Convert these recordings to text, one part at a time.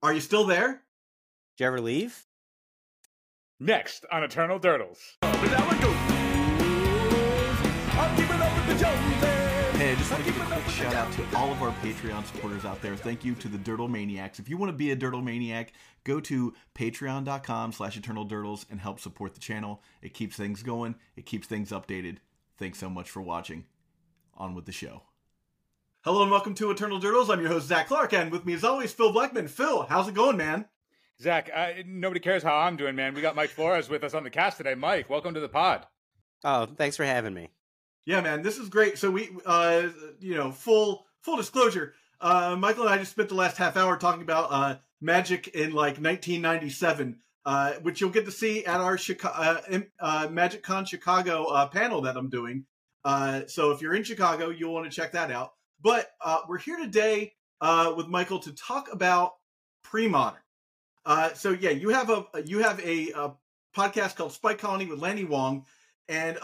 Are you still there? Did you ever leave? Next on Eternal Dirtles. Hey, I just want to give a quick shout out to all of our Patreon supporters out there. Thank you to the Dirtle Maniacs. If you want to be a Dirtle Maniac, go to patreon.com/EternalDirtles and help support the channel. It keeps things going. It keeps things updated. Thanks so much for watching. On with the show. Hello and welcome to Eternal Dirtles. I'm your host, Zach Clark, and with me as always, Phil Blackman. Phil, how's it going, man? Zach, nobody cares how I'm doing, man. We got Mike Flores with us on the cast today. Mike, welcome to the pod. Oh, thanks for having me. Yeah, man, this is great. So we, you know, full disclosure, Michael and I just spent the last half hour talking about Magic in like 1997, which you'll get to see at our MagicCon Chicago panel that I'm doing. So if you're in Chicago, you'll want to check that out. But we're here today with Michael to talk about pre-modern. So yeah, you have a podcast called Spike Colony with Lanny Wong, and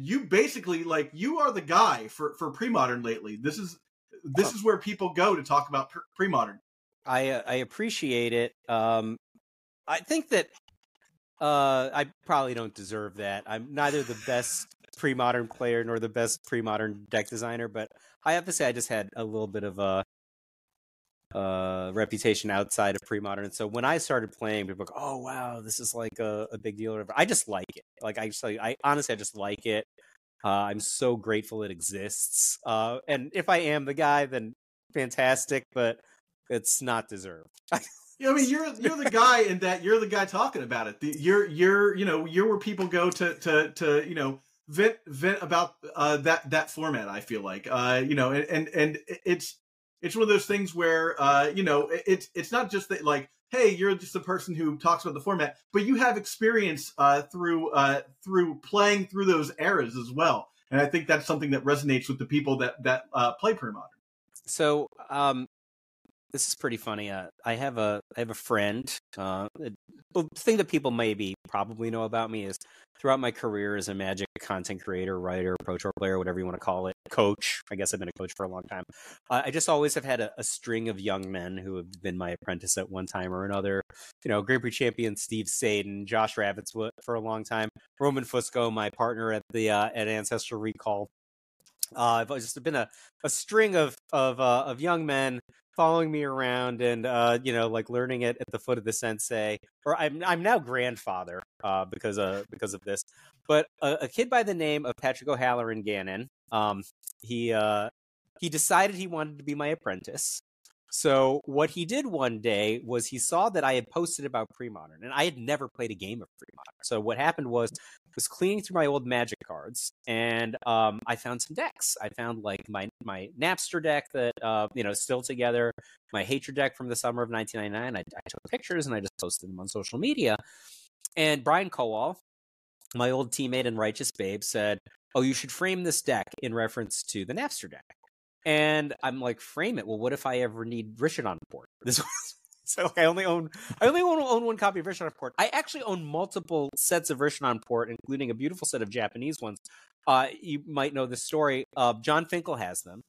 you basically like you are the guy for pre-modern lately. This is where people go to talk about pre-modern. I appreciate it. I think that I probably don't deserve that. I'm neither the best pre-modern player nor the best pre-modern deck designer, but I have to say I just had a little bit of a reputation outside of pre-modern. So when I started playing, people were like, oh wow, this is like a big deal or whatever. I just like it. Like I honestly just like it. I'm so grateful it exists. And if I am the guy, then fantastic, but it's not deserved. Yeah, I mean, you're the guy in that you're the guy talking about it. You're where people go to you know, vent about that format. I feel like you know, and it's one of those things where you know, it's not just that like, hey, you're just the person who talks about the format, but you have experience through playing through those eras as well. And I think that's something that resonates with the people that play pre-modern. So this is pretty funny. I have a friend. The thing that people probably know about me is throughout my career as a Magic content creator, writer, pro tour player, whatever you want to call it, coach. I guess I've been a coach for a long time. I just always have had a string of young men who have been my apprentice at one time or another. You know, Grand Prix champion Steve Sadin, Josh Ravitswood for a long time, Roman Fusco, my partner at the at Ancestral Recall. I've just been a string of young men following me around and, you know, like learning it at the foot of the sensei, or I'm now grandfather, because of this, but a kid by the name of Patrick O'Halloran Gannon, he decided he wanted to be my apprentice. So what he did one day was he saw that I had posted about pre-modern, and I had never played a game of pre-modern. So what happened was I was cleaning through my old Magic cards, and I found some decks. I found like my Napster deck that you know, is still together, my Hatred deck from the summer of 1999. I took pictures and I just posted them on social media. And Brian Kowal, my old teammate in Righteous Babe, said, "Oh, you should frame this deck in reference to the Napster deck." And I'm like, frame it. Well, what if I ever need Richard on board? This was, so I only own one copy of Richard on board. I actually own multiple sets of Richard on board, including a beautiful set of Japanese ones. You might know the story. John Finkel has them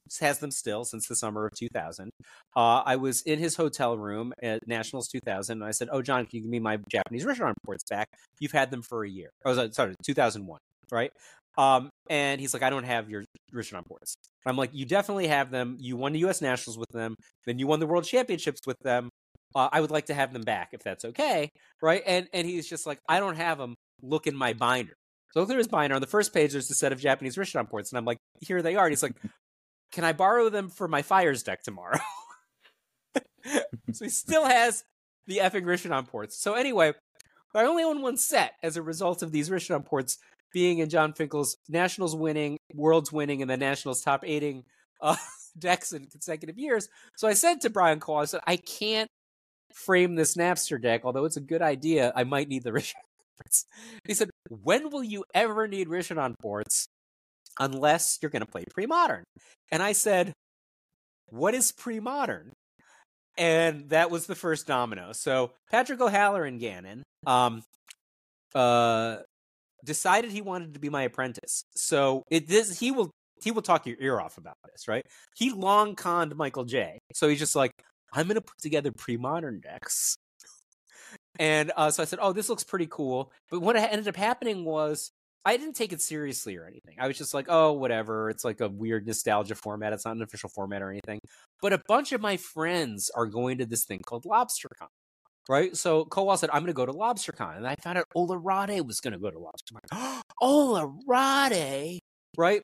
still since the summer of 2000. I was in his hotel room at Nationals 2000, and I said, "Oh, John, can you give me my Japanese Richard on boards back? You've had them for a year." Oh, sorry, 2001, right? And he's like, "I don't have your Richard on boards." I'm like, "You definitely have them. You won the U.S. Nationals with them. Then you won the World Championships with them. I would like to have them back if that's okay." Right. And he's just like, "I don't have them. Look in my binder." So I look at his binder. On the first page, there's a set of Japanese Richard on boards. And I'm like, "Here they are." And he's like, "Can I borrow them for my Fires deck tomorrow?" So he still has the effing Richard on boards. So anyway, I only own one set as a result of these Richard on boards being in John Finkel's Nationals winning, Worlds winning, and the Nationals top eighting decks in consecutive years. So I said to Brian Cole, I said, "I can't frame this Napster deck, although it's a good idea. I might need the Richard on boards." He said, "When will you ever need Richard on boards unless you're going to play pre-modern?" And I said, "What is pre-modern?" And that was the first domino. So Patrick O'Halloran Gannon decided he wanted to be my apprentice. So he will talk your ear off about this, right? He long conned Michael J. So he's just like, I'm going to put together pre-modern decks. And so I said, oh, this looks pretty cool. But what ended up happening was I didn't take it seriously or anything. I was just like, oh, whatever. It's like a weird nostalgia format. It's not an official format or anything. But a bunch of my friends are going to this thing called LobsterCon, right? So Kowal said, I'm going to go to LobsterCon. And I found out Olle Råde was going to go to LobsterCon. Olle Råde, right?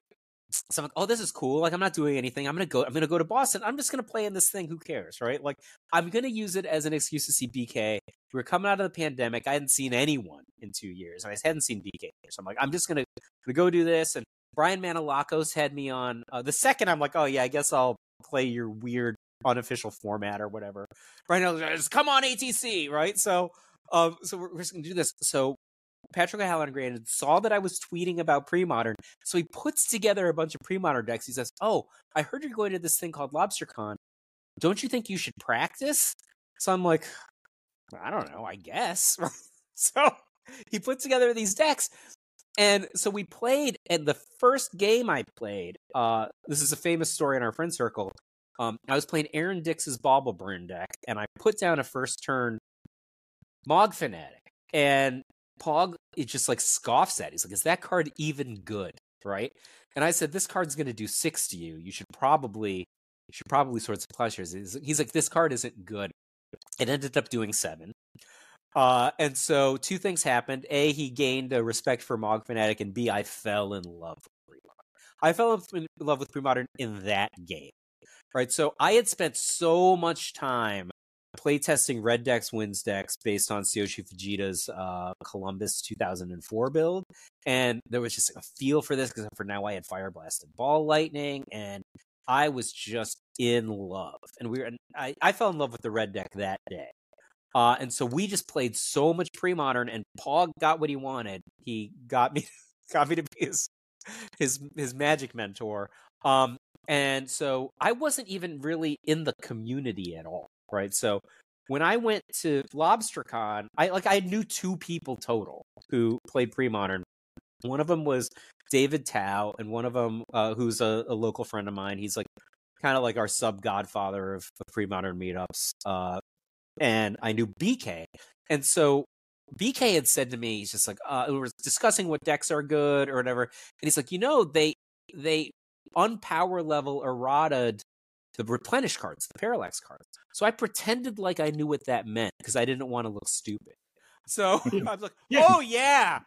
So I'm like, oh, this is cool. Like, I'm not doing anything. I'm going to go to Boston. I'm just going to play in this thing. Who cares, right? Like, I'm going to use it as an excuse to see BK. We were coming out of the pandemic. I hadn't seen anyone in 2 years, and I hadn't seen BK. So I'm like, I'm just going to go do this. And Brian Manilakos had me on. The second I'm like, oh, yeah, I guess I'll play your weird unofficial format or whatever. Brian Manilakos says, come on, ATC, right? So we're just going to do this. So Patrick O'Halloran Gannon saw that I was tweeting about pre-modern, so he puts together a bunch of pre-modern decks. He says, oh, I heard you're going to this thing called LobsterCon. Don't you think you should practice? So I'm like, I don't know, I guess. So he put together these decks. And so we played, and the first game I played, this is a famous story in our friend circle. I was playing Aaron Dix's Bauble Burn deck, and I put down a first turn Mog Fanatic. And Pog, it just like scoffs at it. He's like, is that card even good, right? And I said, this card's going to do 6 to you. You should probably Swords of Plowshares. He's like, this card isn't good. It ended up doing 7. And so 2 things happened. A, he gained a respect for Mog Fanatic, and B, I fell in love with pre-modern. I fell in love with pre-modern in that game, right? So I had spent so much time playtesting red decks, wins decks based on Tsuyoshi Fujita's Columbus 2004 build. And there was just a feel for this, because for now I had Fire Blast and Ball Lightning, and I was just in love. And I fell in love with the red deck that day. And so we just played so much pre-modern, and Paul got what he wanted. He got me to be his magic mentor. And so I wasn't even really in the community at all. Right. So when I went to LobsterCon, I knew 2 people total who played pre-modern. One of them was David Tao, and one of them who's a local friend of mine. He's like kind of like our sub godfather of pre-modern meetups. And I knew BK. And so BK had said to me, he's just like, we were discussing what decks are good or whatever. And he's like, they unpower level errataed the replenish cards, the parallax cards. So I pretended like I knew what that meant because I didn't want to look stupid. So I was like, oh, yeah,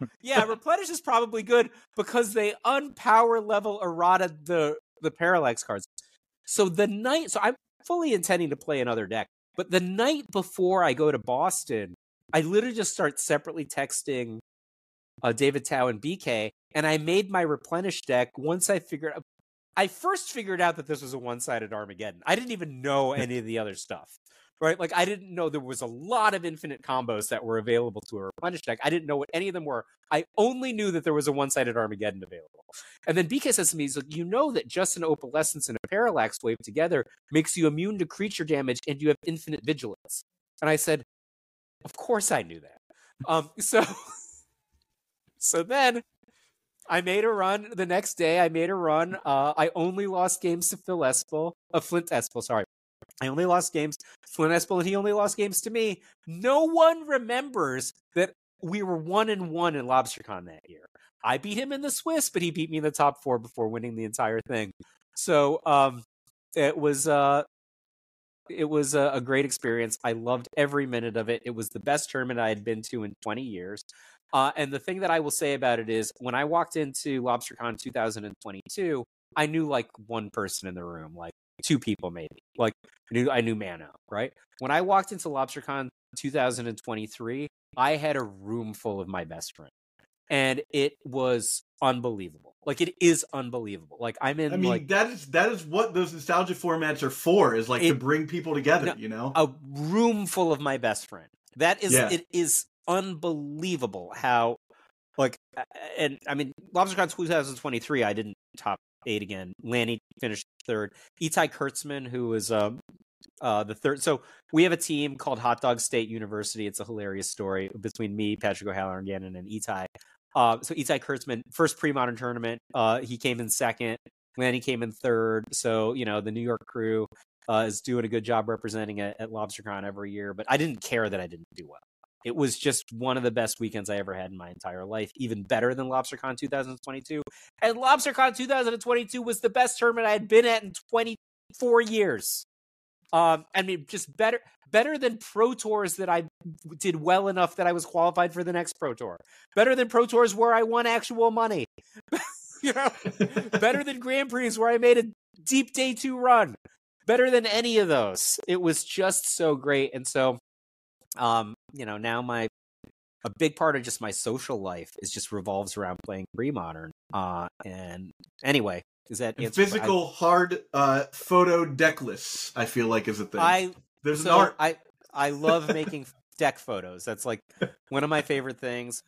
replenish is probably good because they unpower level errataed the parallax cards. So the night, so I'm fully intending to play another deck, but the night before I go to Boston, I literally just start separately texting David Tao and BK, and I made my replenish deck once I figured out. I first figured out that this was a one-sided Armageddon. I didn't even know any of the other stuff, right? Like, I didn't know there was a lot of infinite combos that were available to a replenish deck. I didn't know what any of them were. I only knew that there was a one-sided Armageddon available. And then BK says to me, he's like, you know that just an Opalescence and a Parallax Wave together makes you immune to creature damage and you have infinite vigilance. And I said, of course I knew that. So then I made a run the next day. I only lost games to Flint Espel. Sorry, I only lost games to Flint Espel, and he only lost games to me. No one remembers that we were 1-1 in LobsterCon that year. I beat him in the Swiss, but he beat me in the top 4 before winning the entire thing. So it was a great experience. I loved every minute of it. It was the best tournament I had been to in 20 years. And the thing that I will say about it is when I walked into LobsterCon 2022, I knew like one person in the room, like 2 people maybe. Like I knew Mano, right? When I walked into LobsterCon 2023, I had a room full of my best friends. And it was unbelievable. Like it is unbelievable. Like that is what those nostalgia formats are for, is like to bring people together, you know? A room full of my best friend. That is It is unbelievable how, like, and I mean, LobsterCon 2023, I didn't top 8 again. Lanny finished 3rd. Etai Kurtzman, who was the 3rd. So we have a team called Hot Dog State University. It's a hilarious story between me, Patrick O'Halloran Gannon, and Etai. So Etai Kurtzman, first pre-modern tournament, he came in 2nd. Lanny came in 3rd. So, you know, the New York crew. is doing a good job representing at LobsterCon every year. But I didn't care that I didn't do well. It was just one of the best weekends I ever had in my entire life, even better than LobsterCon 2022. And LobsterCon 2022 was the best tournament I had been at in 24 years. I mean, just better than Pro Tours that I did well enough that I was qualified for the next Pro Tour. Better than Pro Tours where I won actual money. You know, better than Grand Prix where I made a deep day two run. Better than any of those. It was just so great. And so, you know, now a big part of just my social life is just revolves around playing pre-modern. And anyway, is that physical hard photo deckless? I feel like is a thing. There's an art. I love making deck photos. That's like one of my favorite things.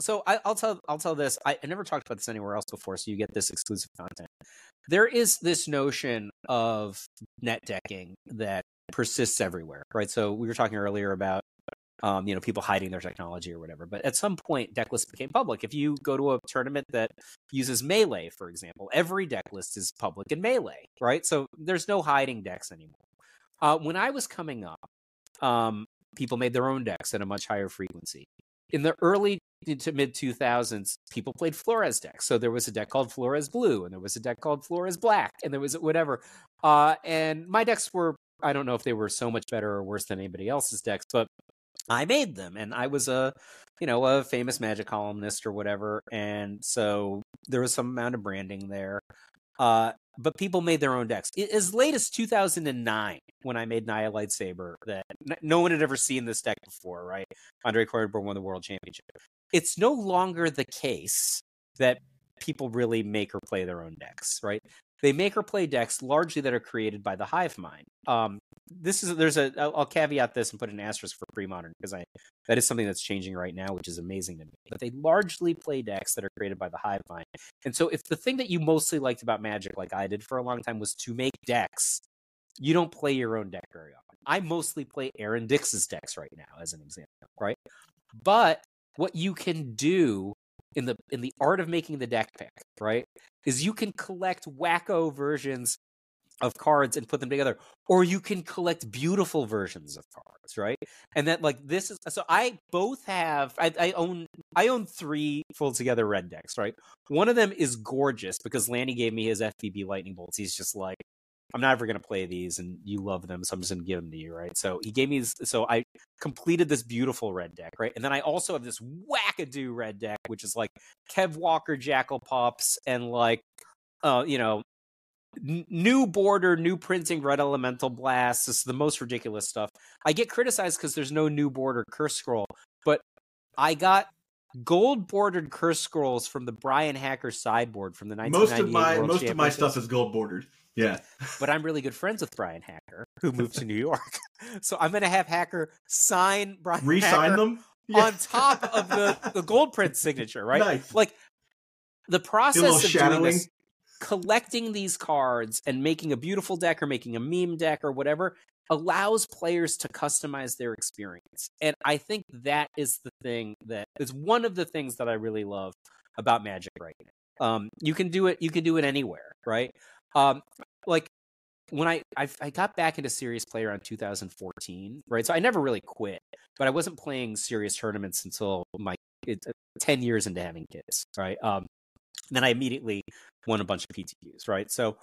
So I'll tell this. I never talked about this anywhere else before, so you get this exclusive content. There is this notion of net decking that persists everywhere, right? So we were talking earlier about you know, people hiding their technology or whatever. But at some point, deck lists became public. If you go to a tournament that uses Melee, for example, every deck list is public in Melee, right? So there's no hiding decks anymore. When I was coming up, people made their own decks at a much higher frequency. In the early to mid 2000s, people played Flores decks. So there was a deck called Flores Blue, and there was a deck called Flores Black, and there was whatever. And my decks were, I don't know if they were so much better or worse than anybody else's decks, but I made them, and I was a famous Magic columnist or whatever. And so there was some amount of branding there. But people made their own decks. As late as 2009, when I made Naya Lightsaber, that no one had ever seen this deck before, right? Andre Kronenberg won the World Championship. It's no longer the case that people really make or play their own decks, right? They make or play decks largely that are created by the hive mind. I'll caveat this and put an asterisk for pre-modern, because that is something that's changing right now, which is amazing to me. But they largely play decks that are created by the hive mind. And so if the thing that you mostly liked about Magic, like I did for a long time, was to make decks, you don't play your own deck very often. I mostly play Aaron Dix's decks right now, as an example, right? But what you can do in the art of making the deck pick, right, is you can collect wacko versions of cards and put them together, or you can collect beautiful versions of cards, right? And that, like, this is so I own three fold together red decks, right? One of them is gorgeous because Lanny gave me his FBB Lightning Bolts. He's just like, I'm not ever going to play these, and you love them, so I'm just going to give them to you, right? So he gave me this, so I completed this beautiful red deck, right? And then I also have this wackadoo red deck, which is like Kev Walker Jackal Pups and like, new border, new printing, red elemental blast. This is the most ridiculous stuff. I get criticized because there's no new border curse scroll, but I got gold bordered curse scrolls from the Brian Hacker sideboard from the 1998 World Championship. Most of my stuff is gold bordered. Yeah. But I'm really good friends with Brian Hacker, who moved to New York. So I'm going to have Hacker sign Brian Hacker them? Yeah. On top of the gold print signature, right? Nice. Like the process of doing this, collecting these cards and making a beautiful deck or making a meme deck or whatever allows players to customize their experience. And I think that is the thing that is one of the things that I really love about Magic right now. You can do it anywhere, right? Like when I got back into serious play around 2014, right? So I never really quit, but I wasn't playing serious tournaments until 10 years into having kids, right? Then I immediately won a bunch of PTQs, right? So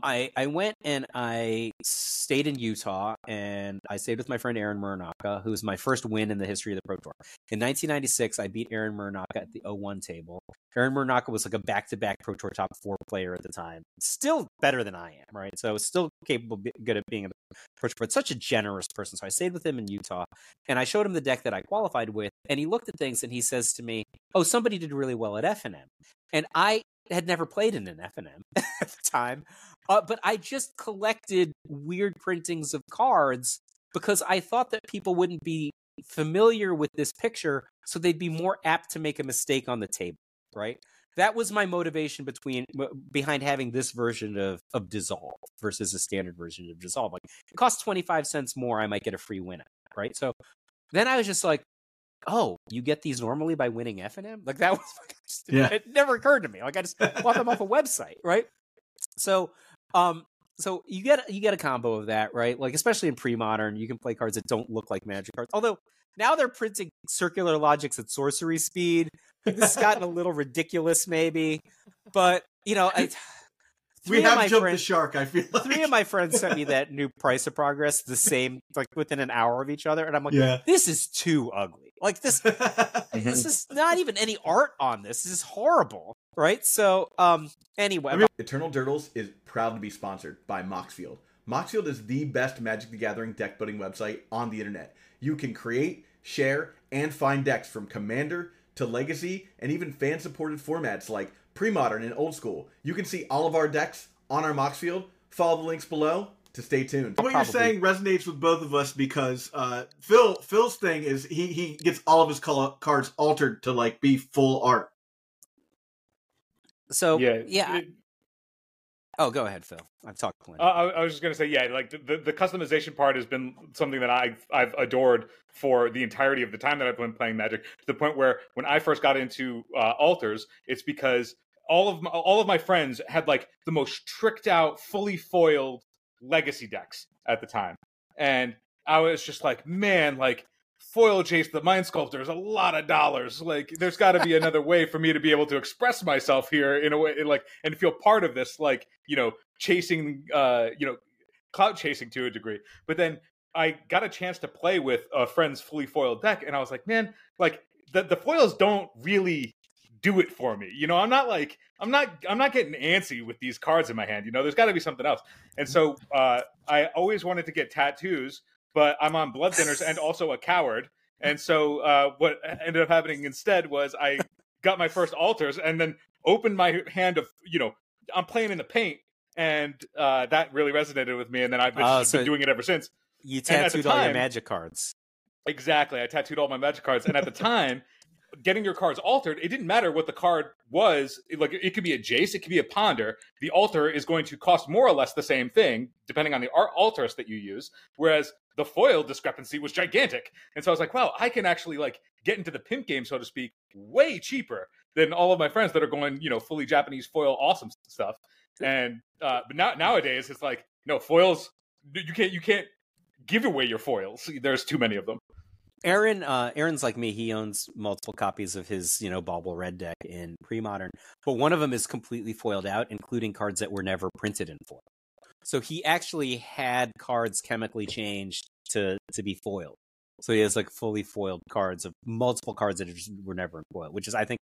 I went and I stayed in Utah, and I stayed with my friend Aaron Murnaka, who was my first win in the history of the Pro Tour. In 1996, I beat Aaron Murnaka at the 01 table. Aaron Murnaka was like a back-to-back Pro Tour top four player at the time. Still better than I am, right? So still good at being a Pro Tour, but such a generous person. So I stayed with him in Utah, and I showed him the deck that I qualified with, and he looked at things, and he says to me, "Oh, somebody did really well at FNM." And I had never played in an FNM at the time, but I just collected weird printings of cards because I thought that people wouldn't be familiar with this picture, so they'd be more apt to make a mistake on the table, right? That was my motivation behind having this version of Dissolve versus a standard version of Dissolve. Like, it costs 25 cents more, I might get a free win, right? So then I was just like, oh, you get these normally by winning FNM? Like, that was, It never occurred to me. Like, I just bought them off a website, right? So So you get a combo of that, right? Like, especially in pre-modern, you can play cards that don't look like Magic cards. Although now they're printing circular logics at sorcery speed. This has gotten a little ridiculous, maybe. But you know, we have jumped the shark, I feel like. Three of my friends sent me that new Price of Progress, the same, like within an hour of each other, and I'm like, yeah. This is too ugly. Like this is not even any art on this. This is horrible. Right? So, anyway. I mean, Eternal Dirtles is proud to be sponsored by Moxfield. Moxfield is the best Magic the Gathering deck building website on the internet. You can create, share, and find decks from Commander to Legacy and even fan-supported formats like Pre-Modern and Old School. You can see all of our decks on our Moxfield. Follow the links below to stay tuned. What you're saying resonates with both of us because Phil's thing is he gets all of his cards altered to like be full art. So, yeah. Oh, go ahead, Phil. I've talked plenty. I was just going to say, yeah, like the customization part has been something that I've adored for the entirety of the time that I've been playing Magic, to the point where when I first got into alters, it's because all of my friends had like the most tricked out, fully foiled Legacy decks at the time. And I was just like, man, like, foil chase the Mind Sculptor is a lot of dollars. Like, there's got to be another way for me to be able to express myself here in a way, like, and feel part of this, like, you know, chasing, you know, clout chasing to a degree. But then I got a chance to play with a friend's fully foiled deck, and I was like, man, like the foils don't really do it for me. You know, I'm not getting antsy with these cards in my hand. You know, there's got to be something else. And so I always wanted to get tattoos. But I'm on blood thinners and also a coward. And so what ended up happening instead was I got my first alters and then opened my hand of, you know, I'm playing in the paint. And that really resonated with me. And then I've been doing it ever since. You tattooed all your Magic cards. Exactly. I tattooed all my Magic cards. And at the time, getting your cards altered, it didn't matter what the card was. Like, it could be a Jace, it could be a Ponder. The altar is going to cost more or less the same thing, depending on the alters that you use. Whereas the foil discrepancy was gigantic. And so I was like, wow, I can actually like get into the pimp game, so to speak, way cheaper than all of my friends that are going, you know, fully Japanese foil awesome stuff. And but nowadays it's like, no, foils, you can't give away your foils. There's too many of them. Aaron, Aaron's like me. He owns multiple copies of his, you know, Bauble Red deck in pre-modern, but one of them is completely foiled out, including cards that were never printed in foil. So he actually had cards chemically changed to be foiled. So he has like fully foiled cards of multiple cards that just were never in foil, which is, I think,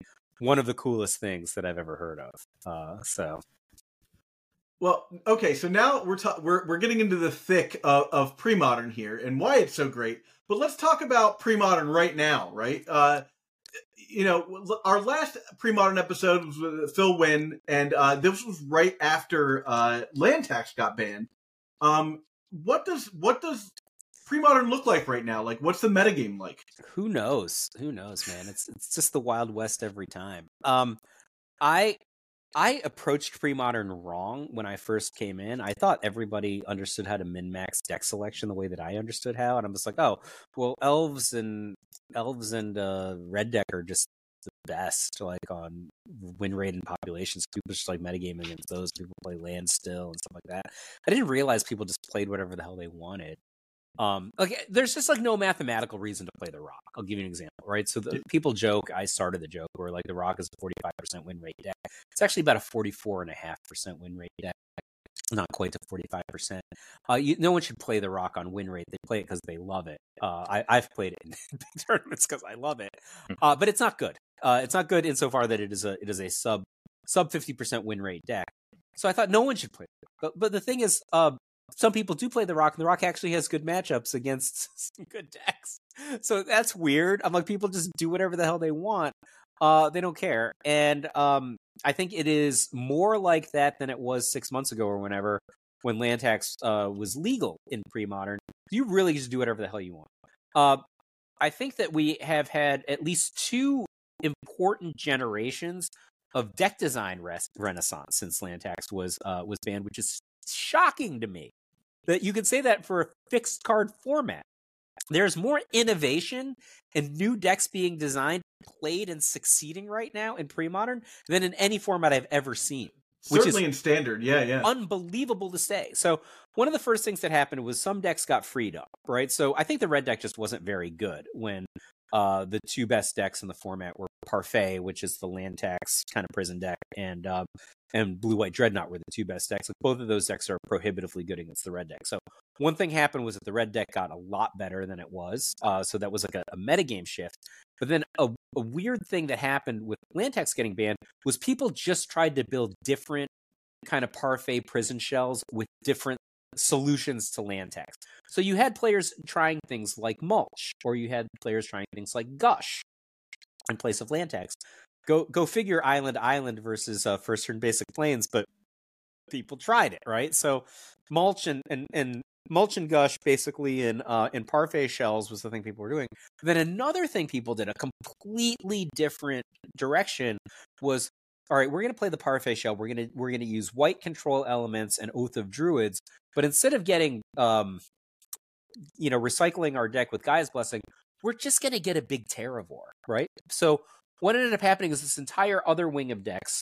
one of the coolest things that I've ever heard of. Well, okay, so now we're getting into the thick of pre-modern here and why it's so great. But let's talk about pre-modern right now, right? You know, our last pre-modern episode was with Phil Wynn, and this was right after Land Tax got banned. What does pre-modern look like right now? Like, what's the metagame like? Who knows? Who knows, man? It's just the Wild West every time. I approached pre-modern wrong when I first came in. I thought everybody understood how to min-max deck selection the way that I understood how, and I'm just like, oh, well, elves and red deck are just the best, like on win rate and populations. People just like metagaming against those. People play land still and stuff like that. I didn't realize people just played whatever the hell they wanted. Like, there's just like no mathematical reason to play the Rock. I'll give you an example, right? So the people joke, I started the joke, where like the Rock is a 45% win rate deck. It's actually about a 44.5% win rate deck, not quite to 45%. No one should play the Rock on win rate. They play it because they love it. I've played it in big tournaments because I love it, but it's not good. It's not good insofar that it is a sub 50% win rate deck. So I thought no one should play it. But the thing is, some people do play the Rock, and the Rock actually has good matchups against some good decks. So that's weird. I'm like, people just do whatever the hell they want. They don't care. And I think it is more like that than it was 6 months ago or whenever, when land tax was legal in pre-modern. You really just do whatever the hell you want. I think that we have had at least two important generations of deck design renaissance since land tax was banned, which is shocking to me that you can say that for a fixed card format. There's more innovation and new decks being designed, played, and succeeding right now in pre-modern than in any format I've ever seen. which certainly is in standard, yeah, unbelievable to say. So one of the first things that happened was some decks got freed up, right? So I think the red deck just wasn't very good when the two best decks in the format were Parfait, which is the land tax kind of prison deck, and Blue White Dreadnought were the two best decks. Like, both of those decks are prohibitively good against the red deck. So one thing happened was that the red deck got a lot better than it was. So that was like a metagame shift. But then a weird thing that happened with land tax getting banned was people just tried to build different kind of Parfait prison shells with different solutions to land tax. So you had players trying things like mulch, or you had players trying things like gush in place of land tax. Go figure, island versus first turn basic plains, but people tried it, right? So mulch and gush basically in Parfait shells was the thing people were doing. Then another thing people did, a completely different direction, was, all right, we're going to play the Parfait shell. We're going to use white control elements and Oath of Druids, but instead of getting recycling our deck with Gaia's Blessing, we're just going to get a big Terravore, right? So what ended up happening is this entire other wing of decks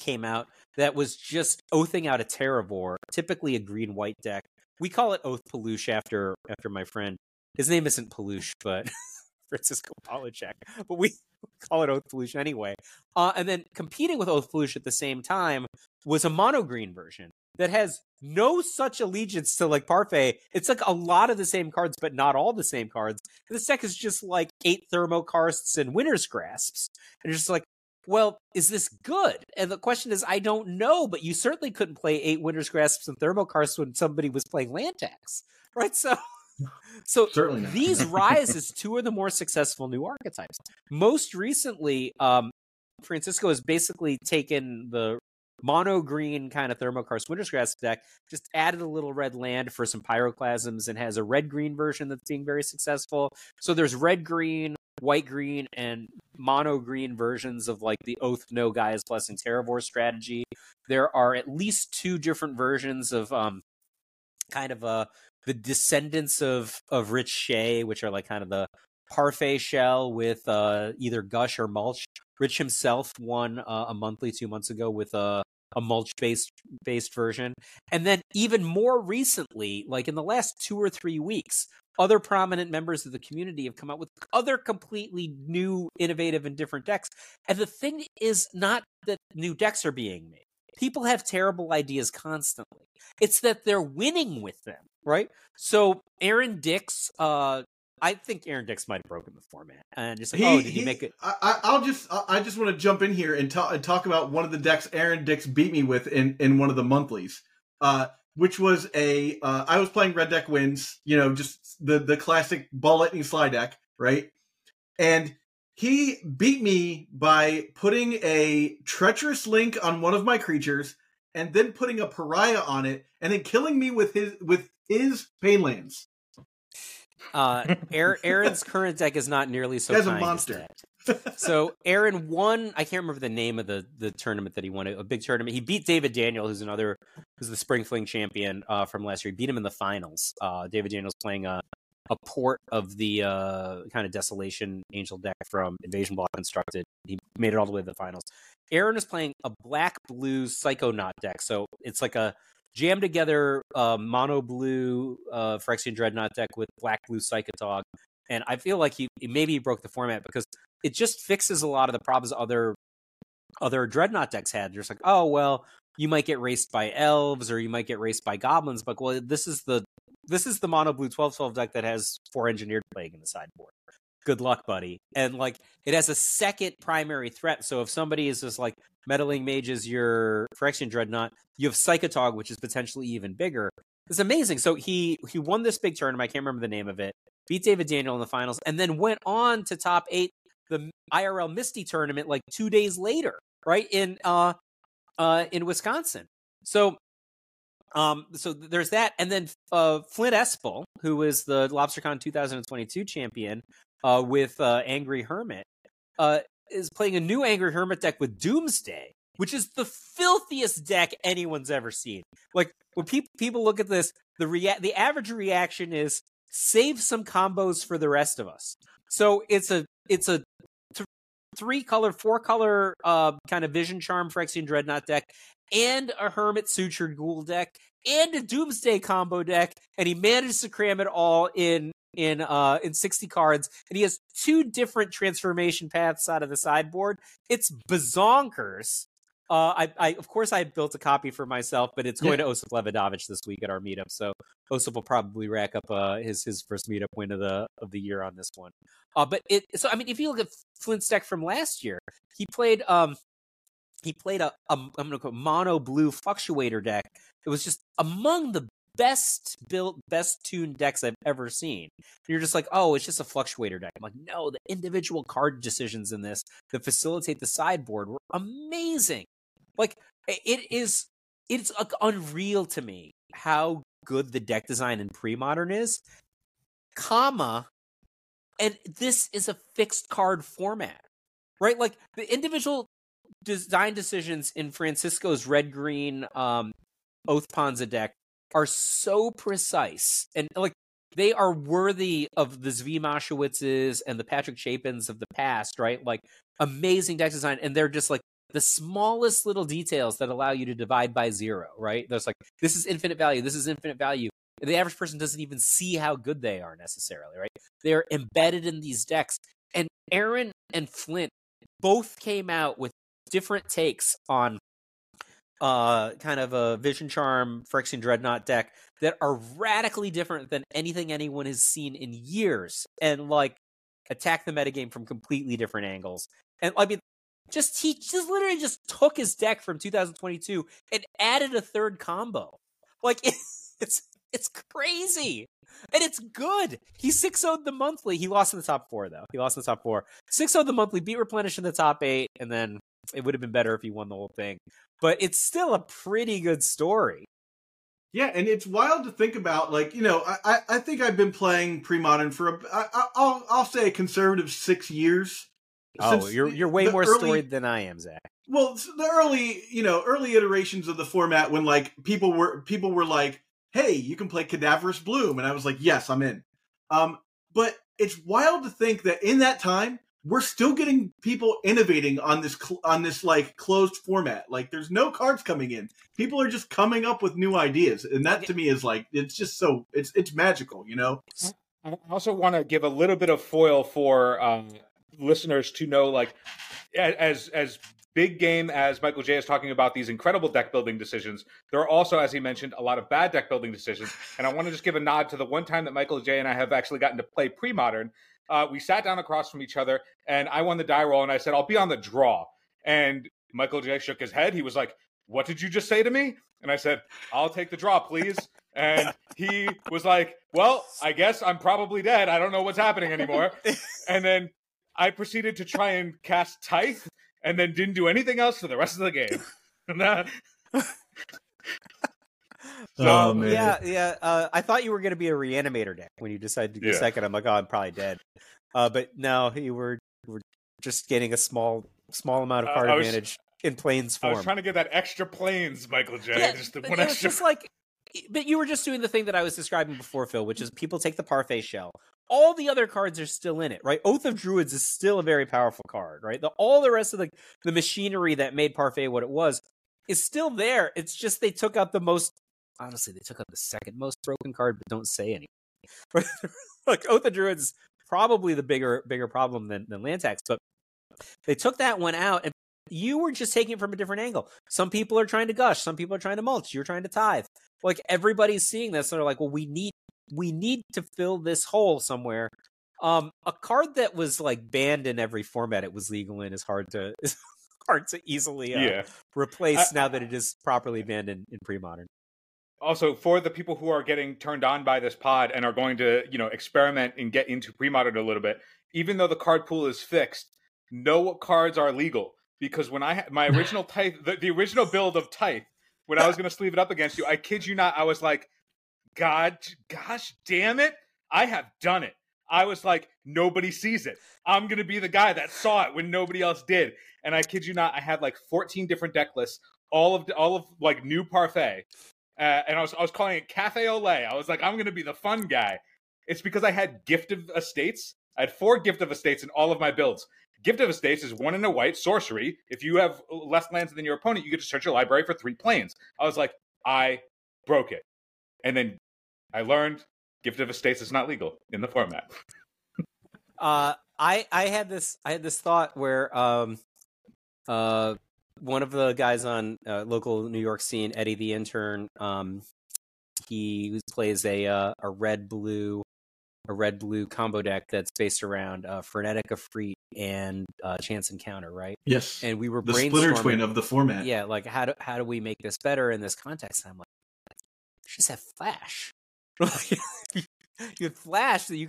came out that was just oathing out a Terravore, typically a green-white deck. We call it Oath Paloush after my friend. His name isn't Paloush, but Francisco Polacek. But we call it Oath Paloush anyway. And then competing with Oath Paloush at the same time was a mono-green version that has no such allegiance to like Parfait. It's like a lot of the same cards, but not all the same cards. And this deck is just like 8 Thermokarsts and Winter's Grasps. And you're just like, well, is this good? And the question is, I don't know, but you certainly couldn't play 8 Winter's Grasps and Thermokarsts when somebody was playing land tax, right? So these rise as two of the more successful new archetypes. Most recently, Francisco has basically taken the mono green kind of Thermokarst Winter's Grasp deck, just added a little red land for some Pyroclasms, and has a red green version that's being very successful. So there's red green, white green, and mono green versions of like the Oath No Gaia's Blessing Terravore strategy. There are at least 2 different versions of the descendants of Rich Shea, which are like kind of the Parfait shell with either gush or mulch. Rich himself won a monthly 2 months ago with a mulch-based version. And then even more recently, like in the last 2 or 3 weeks, other prominent members of the community have come out with other completely new, innovative, and different decks. And the thing is not that new decks are being made. People have terrible ideas constantly. It's that they're winning with them, right? So Aaron Dix... I think Aaron Dix might have broken the format, and just like, did he make it? I just want to jump in here and talk about one of the decks Aaron Dix beat me with in one of the monthlies, which was I was playing Red Deck Wins, just the classic Ball Lightning Sly deck, right? And he beat me by putting a Treacherous Link on one of my creatures, and then putting a Pariah on it, and then killing me with his Painlands. Aaron's current deck is not nearly so kind a monster. So Aaron won, I can't remember the name of the tournament that he won, a big tournament. He beat David Daniel, who's the Spring Fling champion from last year. He beat him in the finals. David Daniel's playing a port of the kind of Desolation Angel deck from Invasion Block Constructed. He made it all the way to the finals. Aaron is playing a black-blue Psychonaut deck, so it's like a jammed together mono blue Phyrexian Dreadnought deck with black blue Psychotog, and I feel like he broke the format because it just fixes a lot of the problems other Dreadnought decks had. You're just like, oh well, you might get raced by elves or you might get raced by goblins, but well, this is the mono blue 12/12 deck that has 4 Engineered Plague in the sideboard. Good luck, buddy. And like, it has a second primary threat. So if somebody is just like Meddling Mages your Phyrexian Dreadnought, you have Psychotog, which is potentially even bigger. It's amazing. So he won this big tournament. I can't remember the name of it. Beat David Daniel in the finals, and then went on to top 8 the IRL Misty tournament like 2 days later, right in Wisconsin. So. So there's that, and then Flint Espel, who is the LobsterCon 2022 champion with Angry Hermit, is playing a new Angry Hermit deck with Doomsday, which is the filthiest deck anyone's ever seen. Like, when people look at this, the average reaction is save some combos for the rest of us. So it's a four color kind of Vision Charm Phyrexian Dreadnought deck, and a Hermit Sutured Ghoul deck, and a Doomsday combo deck, and he managed to cram it all in 60 cards, and he has two different transformation paths out of the sideboard. It's bazonkers. I of course I built a copy for myself, but it's going to Osip Levadovich this week at our meetup, so Osip will probably rack up his first meetup win of the year on this one. So I mean, if you look at Flint's deck from last year, he played a I'm going to call it mono blue fluctuator deck. It was just among the best built, best tuned decks I've ever seen. You're just like, oh, it's just a fluctuator deck. I'm like, no, the individual card decisions in this that facilitate the sideboard were amazing. Like, it's unreal to me how good the deck design in pre-modern is, and this is a fixed card format, right? Like, the individual design decisions in Francisco's red-green Oath Ponza deck are so precise, and like, they are worthy of the Zvi Mashowitzes and the Patrick Chapins of the past, right? Like, amazing deck design, and they're just like the smallest little details that allow you to divide by zero, right? That's like, this is infinite value, this is infinite value. The average person doesn't even see how good they are necessarily, right? They're embedded in these decks. And Aaron and Flint both came out with different takes on kind of a Vision Charm Phyrexian Dreadnought deck that are radically different than anything anyone has seen in years, and like, attack the metagame from completely different angles. And I mean, he just literally took his deck from 2022 and added a third combo. Like, it's crazy. And it's good. He 6-0'd the monthly. He lost in the top four, though. 6-0'd the monthly, beat Replenish in the top eight, and then it would have been better if he won the whole thing. But it's still a pretty good story. Yeah, and it's wild to think about. Like, you know, I think I've been playing pre-modern for, I'll say, a conservative 6 years. Oh, you're way more storied than I am, Zach. Well, the early iterations of the format, when like people were like, hey, you can play Cadaverous Bloom. And I was like, yes, I'm in. But it's wild to think that in that time, we're still getting people innovating on this like closed format. Like, there's no cards coming in. People are just coming up with new ideas. And that to me is like, it's just so, it's magical, you know? I also want to give a little bit of foil for listeners to know, like, as big game as Michael J is talking about these incredible deck building decisions, there are also, as he mentioned, a lot of bad deck building decisions. And I want to just give a nod to the one time that Michael J and I have actually gotten to play pre-modern. We sat down across from each other, and I won the die roll, and I said, I'll be on the draw. And Michael J shook his head. He was like, what did you just say to me? And I said, I'll take the draw, please. And he was like, well, I guess I'm probably dead. I don't know what's happening anymore. And then I proceeded to try and cast Tithe, and then didn't do anything else for the rest of the game. Oh, man. Yeah. I thought you were going to be a reanimator deck when you decided to go second. I'm like, oh, I'm probably dead. But no, you were just getting a small amount of card advantage in planes form. I was trying to get that extra planes, Michael J. Yeah, just one extra. Just like, but you were just doing the thing that I was describing before, Phil, which is people take the Parfait Shell. All the other cards are still in it, right? Oath of Druids is still a very powerful card, right? All the rest of the machinery that made Parfait what it was is still there. It's just they took out the most... Honestly, they took out the second most broken card, but don't say anything. Like, Oath of Druids is probably the bigger problem than land tax, but they took that one out, and you were just taking it from a different angle. Some people are trying to gush. Some people are trying to mulch. You're trying to tithe. Like, everybody's seeing this, and they're like, well, we need to fill this hole somewhere. A card that was like banned in every format it was legal in is hard to easily replace now that it is properly banned in pre-modern. Also, for the people who are getting turned on by this pod and are going to, you know, experiment and get into pre-modern a little bit, even though the card pool is fixed, no cards are legal, because when I had my original Tithe, the original build of Tithe, when I was going to sleeve it up against you, I kid you not, I was like, gosh damn it, I have done it. I was like, nobody sees it. I'm going to be the guy that saw it when nobody else did. And I kid you not, I had like 14 different deck lists, all of like new Parfait. And I was calling it Cafe Olé. I was like, I'm going to be the fun guy. It's because I had Gift of Estates. I had 4 Gift of Estates in all of my builds. Gift of Estates is 1 and a white sorcery. If you have less lands than your opponent, you get to search your library for 3 planes. I was like, I broke it. And then I learned Gift of Estates is not legal in the format. I had this thought where one of the guys on local New York scene, Eddie the Intern, he plays a red blue combo deck that's based around Frenetic Efreet and Chance Encounter, right? Yes. And we were the splitter twin of the format. Yeah, like how do we make this better in this context? And I'm like, just have Flash. You had Flash that you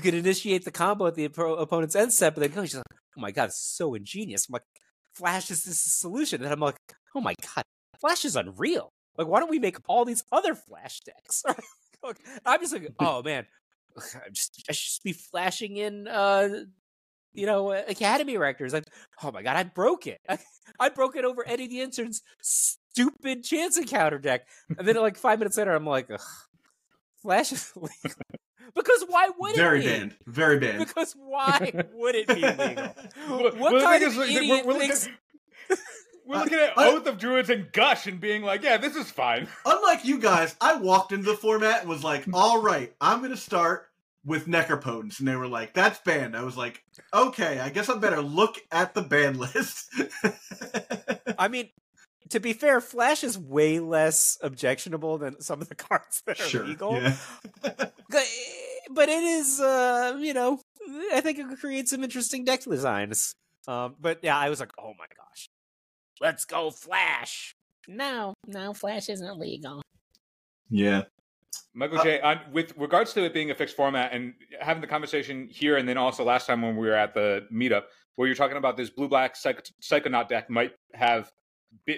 could initiate the combo at the opponent's end step, but then go. She's like, oh my god, it's so ingenious. I'm like, Flash is this solution, and I'm like, oh my god, Flash is unreal. Like, why don't we make all these other Flash decks? I'm just like, oh man, I should just be flashing in, Academy records. Like, oh my god, I broke it. I broke it over Eddie the Intern's stupid Chance Encounter deck, and then like 5 minutes later, I'm like, ugh. Flash is legal. Because why would it be? Very banned. Because why would it be legal? What kind of idiot thinks... We're looking at Oath of Druids and Gush and being like, yeah, this is fine. Unlike you guys, I walked into the format and was like, all right, I'm going to start with Necropotence. And they were like, that's banned. I was like, okay, I guess I better look at the ban list. I mean... To be fair, Flash is way less objectionable than some of the cards that are legal. Yeah. But it is, I think it could create some interesting deck designs. But yeah, I was like, oh my gosh, let's go Flash. No, Flash isn't legal. Yeah. Michael J., with regards to it being a fixed format and having the conversation here and then also last time when we were at the meetup where you're talking about this blue-black Psychonaut deck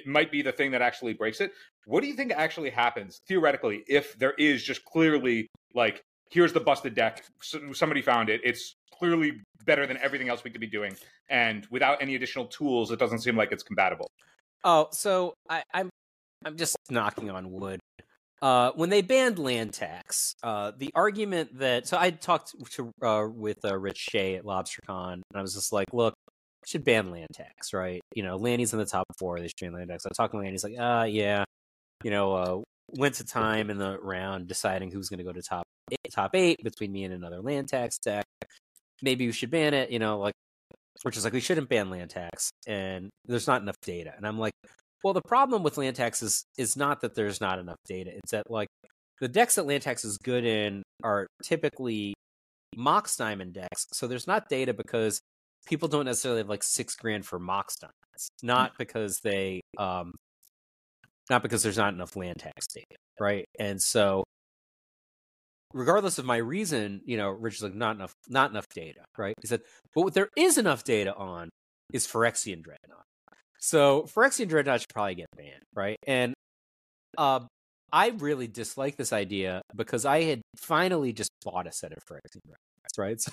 might be the thing that actually breaks it. What do you think actually happens, theoretically, if there is just clearly, like, here's the busted deck, somebody found it, it's clearly better than everything else we could be doing, and without any additional tools, it doesn't seem like it's compatible? Oh, so I'm just knocking on wood. When they banned land tax, the argument that... So I talked with Rich Shea at LobsterCon, and I was just like, look, should ban land tax, right? Lanny's in the top 4, they should ban land tax. I was talking to Lanny, he's like, yeah. Went to time in the round deciding who's going to go to top 8 between me and another land tax deck. Maybe we should ban it, which is like, we shouldn't ban land tax, and there's not enough data. And I'm like, well, the problem with land tax is not that there's not enough data. It's that, like, the decks that land tax is good in are typically Mox Diamond decks, so there's not data because people don't necessarily have like $6,000 for Mox Diamonds, not because there's not enough land tax data, right? And so, regardless of my reason, Rich is like, not enough data, right? He said, but what there is enough data on is Phyrexian Dreadnought. So Phyrexian Dreadnought should probably get banned, right? And I really dislike this idea because I had finally just bought a set of Phyrexian Dreadnoughts, right? So,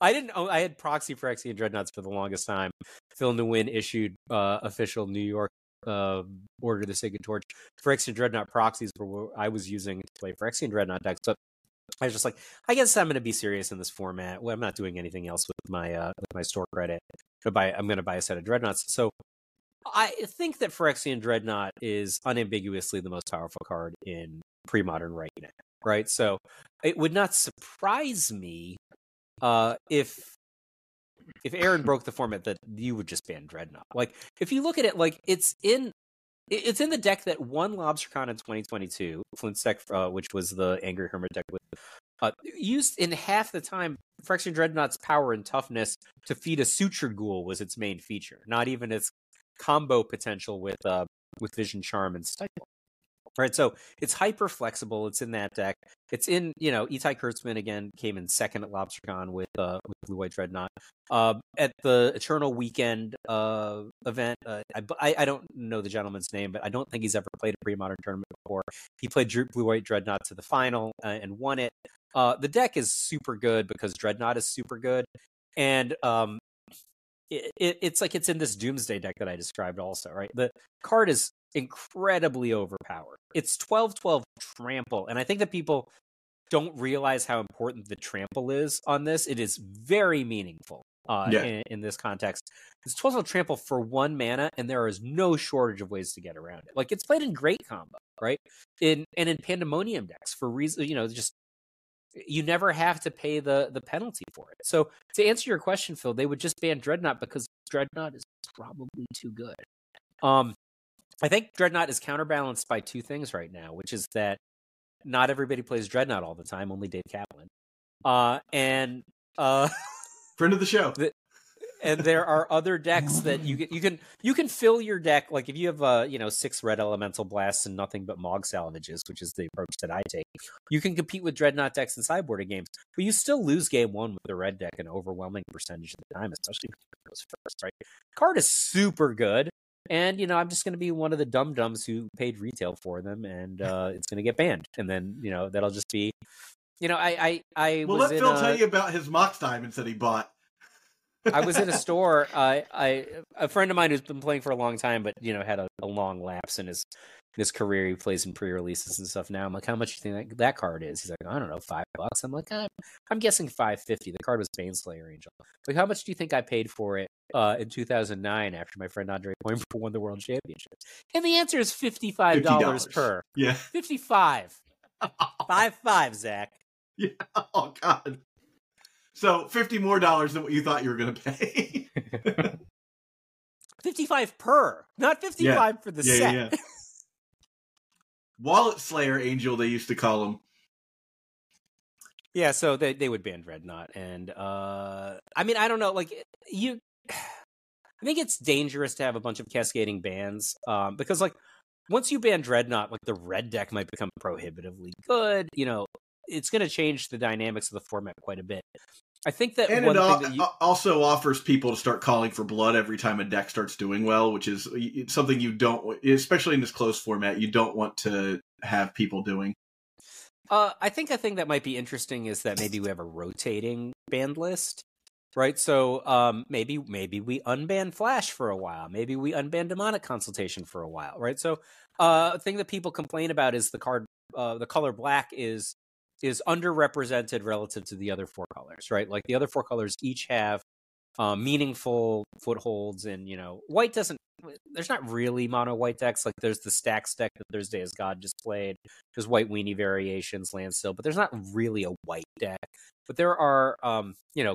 I had proxy Phyrexian Dreadnoughts for the longest time. Phil Nguyen issued official New York Order of the Sacred Torch. Phyrexian Dreadnought proxies were what I was using to play Phyrexian Dreadnought decks. But I was just like, I guess I'm going to be serious in this format. Well, I'm not doing anything else with my store credit. I'm going to buy a set of Dreadnoughts. So I think that Phyrexian Dreadnought is unambiguously the most powerful card in pre-modern right now, right? So it would not surprise me if Aaron broke the format that you would just ban Dreadnought. Like, if you look at it, like, it's in the deck that won LobsterCon in 2022, Flint's deck, which was the Angry Hermit deck, used in half the time Phyrexian Dreadnought's power and toughness to feed a Suture Ghoul was its main feature, not even its combo potential with Vision Charm and Stifle. Right, so it's hyper flexible. It's in that deck. It's in, Etai Kurtzman again came in second at LobsterCon with Blue White Dreadnought. At the Eternal Weekend event, I don't know the gentleman's name, but I don't think he's ever played a pre-modern tournament before. He played Blue White Dreadnought to the final and won it. The deck is super good because Dreadnought is super good, and it's like it's in this Doomsday deck that I described also. Right, the card is incredibly overpowered. It's 12/12 trample, and I think that people don't realize how important the trample is on this. It is very meaningful. in this context. It's 12-0 trample for 1 mana, and there is no shortage of ways to get around it. Like, it's played in great combo, right? In Pandemonium decks for reason, you know, just you never have to pay the penalty for it. So to answer your question, Phil, they would just ban Dreadnought because Dreadnought is probably too good. I think Dreadnought is counterbalanced by two things right now, which is that not everybody plays Dreadnought all the time, only Dave Kaplan. Friend of the show. And there are other decks that you can fill your deck. Like if you have 6 red elemental blasts and nothing but Mog Salvages, which is the approach that I take, you can compete with Dreadnought decks in sideboarding games, but you still lose game one with a red deck an overwhelming percentage of the time, especially when it goes first. Right, card is super good, and I'm just going to be one of the dumb dumbs who paid retail for them, and it's going to get banned, and then that'll just be I well was let in Phil tell you about his Mox Diamonds that he bought. I was in a store. A friend of mine who's been playing for a long time, but had a long lapse in his career. He plays in pre-releases and stuff now. I'm like, how much do you think that card is? He's like, I don't know, $5. I'm like, I'm guessing $5.50. The card was Baneslayer Angel. Like, how much do you think I paid for it in 2009 after my friend Andre Poimper won the World Championship? And the answer is $55 per. Yeah, 55. 5-5, Zach. Yeah. Oh God. So $50 more than what you thought you were going to pay. 55 per, not 55 for the set. Yeah. Wallet Slayer Angel, they used to call him. Yeah, so they would ban Dreadnought, and I don't know. I think it's dangerous to have a bunch of cascading bans because once you ban Dreadnought, the red deck might become prohibitively good. It's going to change the dynamics of the format quite a bit. I think that also offers people to start calling for blood every time a deck starts doing well, which is something you don't, especially in this close format, you don't want to have people doing. I think a thing that might be interesting is that maybe we have a rotating banned list, right? So maybe we unban Flash for a while. Maybe we unban Demonic Consultation for a while, right? So a thing that people complain about is the card, the color black is underrepresented relative to the other four colors, right? Like the other four colors each have meaningful footholds, and white doesn't. There's not really mono white decks. Like there's the Stacks deck that Thursday as God just played. There's white weenie variations, land still, but there's not really a white deck. But there are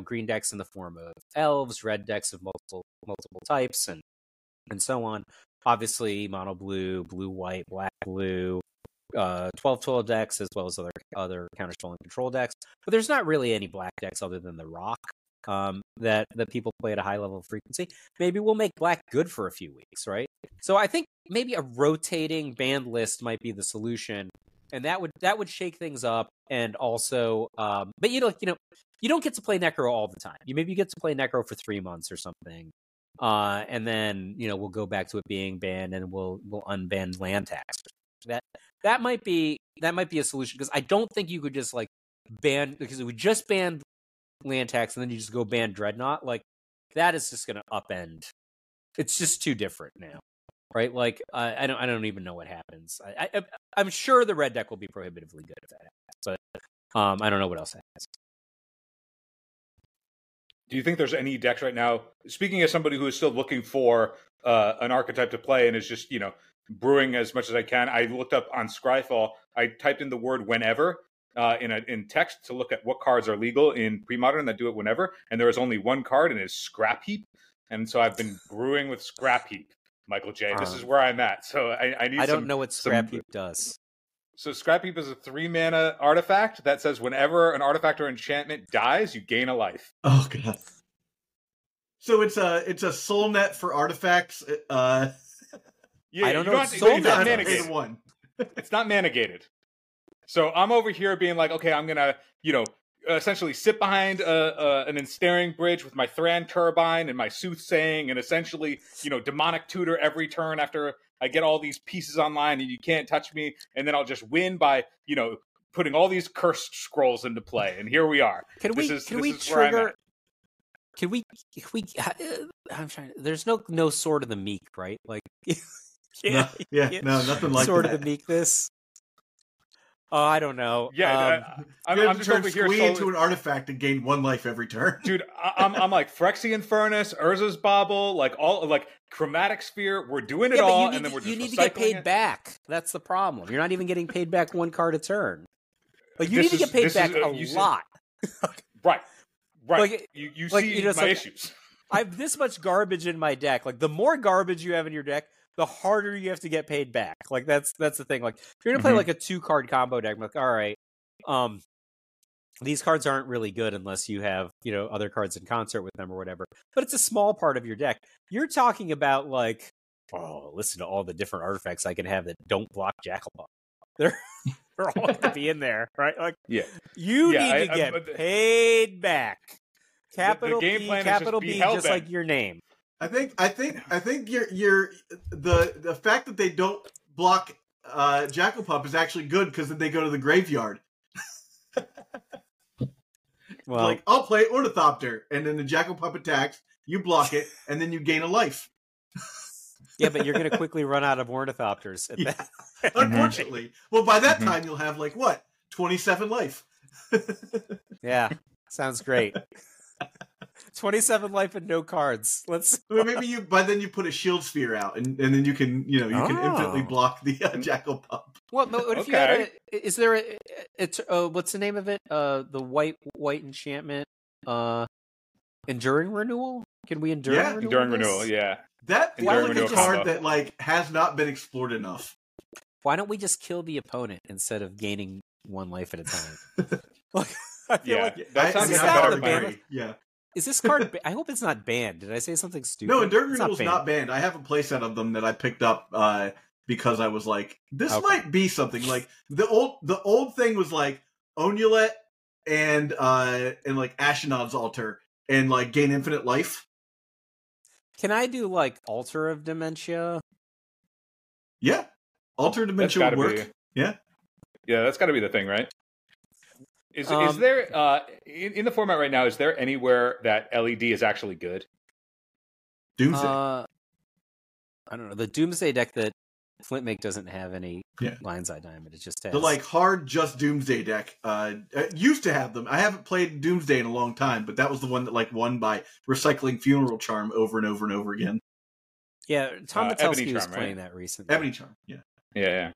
green decks in the form of elves, red decks of multiple types, and so on. Obviously, mono blue, blue white, black blue. 12-12 decks as well as other counter-spell and control decks, but there's not really any black decks other than the Rock that people play at a high level of frequency. Maybe we'll make black good for a few weeks, right? So I think maybe a rotating banned list might be the solution, and that would shake things up. And also, but you don't get to play Necro all the time. You get to play Necro for 3 months or something. And then we'll go back to it being banned, and we'll unban land tax. That might be a solution, because I don't think you could just ban, because it would just ban land tax and then you just go ban Dreadnought. That is just gonna upend. It's just too different now, right? I don't even know what happens. I'm sure the red deck will be prohibitively good if that happens, but I don't know what else happens. Do you think there's any decks right now? Speaking as somebody who is still looking for an archetype to play and is just brewing as much as I can. I looked up on Scryfall. I typed in the word "whenever" in text to look at what cards are legal in pre-modern that do it whenever. And there is only one card, and it's Scrap Heap. And so I've been brewing with Scrap Heap, Michael J. This is where I'm at. So I need. I don't know what Scrap Heap does. So Scrap Heap is a 3 mana artifact that says whenever an artifact or enchantment dies, you gain a life. Oh God! So it's a soul net for artifacts. Yeah, I don't know. It's not mana gated. So I'm over here being like, okay, I'm gonna, essentially sit behind an ensnaring bridge with my Thran Turbine and my Soothsaying, and essentially, demonic tutor every turn after I get all these pieces online, and you can't touch me, and then I'll just win by, putting all these cursed scrolls into play, and here we are. Can we trigger? I'm trying. There's no Sword of the Meek, right? Like. Yeah, nothing like that. Sort of the meekness. Oh, I don't know. Yeah, I'm just over here. Squee into an artifact and gain one life every turn. Dude, I'm like Phyrexian Furnace, Urza's Bobble, like all like Chromatic Sphere. We're doing it all, and then we're just recycling it. You need to get paid back. That's the problem. You're not even getting paid back one card a turn. Like you need to get paid back a lot. Right, right. Like, you see my issues. I have this much garbage in my deck. Like the more garbage you have in your deck, the harder you have to get paid back. Like that's the thing. Like if you're gonna play like a 2-card combo deck, I'm like, all right, these cards aren't really good unless you have, you know, other cards in concert with them or whatever. But it's a small part of your deck. You're talking about like, oh, listen to all the different artifacts I can have that don't block Jackal Pup. They're all gonna be in there, right? Like, yeah, you need to get paid back. Capital P, capital B, just like your name. I think the fact that they don't block Jackal Pup is actually good because then they go to the graveyard. Well, like I'll play Ornithopter, and then the Jackal Pup attacks. You block it, and then you gain a life. Yeah, but you're going to quickly run out of Ornithopters. At that. Unfortunately, well, by that time you'll have like what 27 life. Yeah, sounds great. 27 life and no cards. Let's. Well, maybe you by then you put a shield sphere out, and then you can can infinitely block the Jackal Pup. Well, what if you had a? Is there a? It's what's the name of it? The white enchantment. Enduring Renewal. Can we endure? Yeah, Enduring Renewal. Yeah, that feels like a card that like has not been explored enough. Why don't we just kill the opponent instead of gaining one life at a time? Like, I feel like that sounds out of the ban. Yeah. Is this card? I hope it's not banned. Did I say something stupid? No, Enduring Renewal is not banned. I have a playset of them that I picked up because I was like, this might be something. Like the old thing was like Onulet and like Ashenod's Altar and like gain infinite life. Can I do like Altar of Dementia? Yeah, Altar of Dementia would work. Yeah, that's got to be the thing, right? Is there in the format right now? Is there anywhere that LED is actually good? Doomsday. I don't know. The Doomsday deck that Flint Make doesn't have any Lion's Eye Diamond. It just has the like hard just Doomsday deck. Used to have them. I haven't played Doomsday in a long time, but that was the one that like won by recycling Funeral Charm over and over and over again. Yeah, Tom Metelsky was playing that recently. Ebony Charm. Yeah.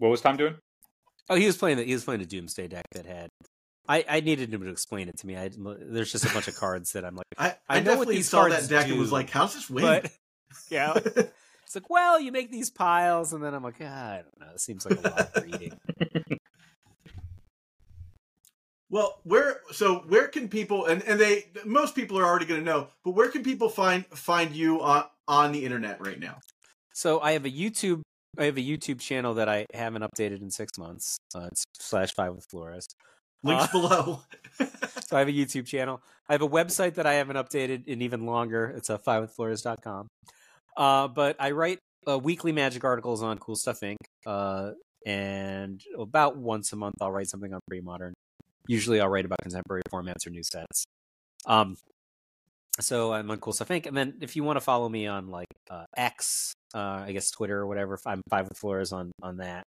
What was Tom doing? Oh, he was playing the Doomsday deck that had. I needed him to explain it to me. There's just a bunch of cards that I'm like, I know what these saw cards that deck do, and was like, how's this win? But, yeah, it's like, well, you make these piles, and then I'm like, I don't know. It seems like a lot of reading. Well, where can people and they most people are already going to know, but where can people find you on the internet right now? So I have a YouTube channel that I haven't updated in 6 months. It's /5 with Flores. Links below. So I have a YouTube channel. I have a website that I haven't updated in even longer. It's 5withflores.com. But I write weekly magic articles on Cool Stuff Inc. And about once a month, I'll write something on pre-modern. Usually I'll write about contemporary formats or new sets. So I'm on Cool Stuff Inc. And then if you want to follow me on like X, I guess Twitter or whatever, I'm 5 with Flores on that.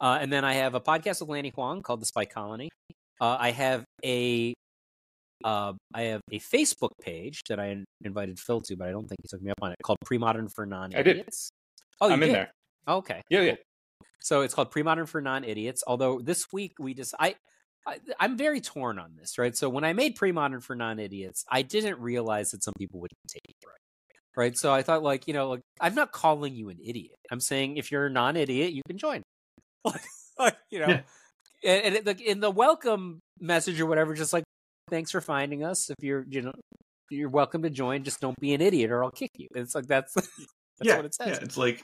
And then I have a podcast with Lanny Wong called The Spy Colony. I have a Facebook page that I invited Phil to, but I don't think he took me up on it, called Pre-Modern for Non-Idiots. I did. Oh, I'm in there. Oh, okay. Yeah. Cool. So it's called Pre-Modern for Non-Idiots, although this week we just... I'm very torn on this, right? So when I made Pre-Modern for Non-Idiots, I didn't realize that some people wouldn't take it right. Right. So I thought, like, I'm not calling you an idiot. I'm saying if you're a non-idiot, you can join. And in the welcome message or whatever, just like, thanks for finding us. If you're welcome to join, just don't be an idiot or I'll kick you. It's like, that's what it says. Yeah, it's like,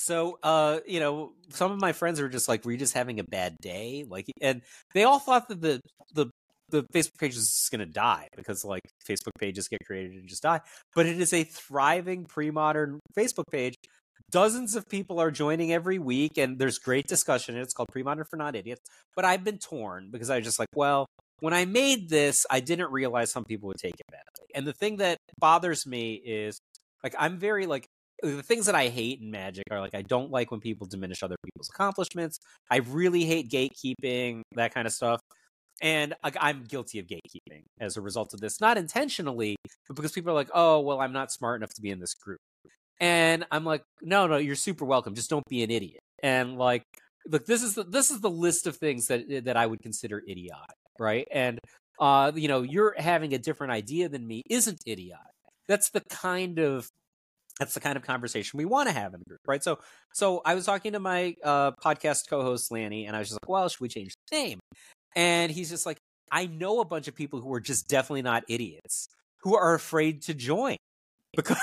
some of my friends were just like, were you just having a bad day? Like, and they all thought that the Facebook page is just going to die because like Facebook pages get created and just die. But it is a thriving pre-modern Facebook page. Dozens of people are joining every week and there's great discussion. It's called Pre-Modern for Non-Idiots. But I've been torn because I was just like, well, when I made this, I didn't realize some people would take it badly. And the thing that bothers me is like, I'm very like the things that I hate in Magic are, like, I don't like when people diminish other people's accomplishments. I really hate gatekeeping, that kind of stuff. And I'm guilty of gatekeeping as a result of this, not intentionally, but because people are like, oh, well, I'm not smart enough to be in this group. And I'm like, no, you're super welcome. Just don't be an idiot. And like, look, this is the list of things that I would consider idiotic, right? And, you're having a different idea than me isn't idiotic. That's the kind of conversation we want to have in a group, right? So I was talking to my podcast co-host, Lanny, and I was just like, well, should we change the name? And he's just like, I know a bunch of people who are just definitely not idiots, who are afraid to join because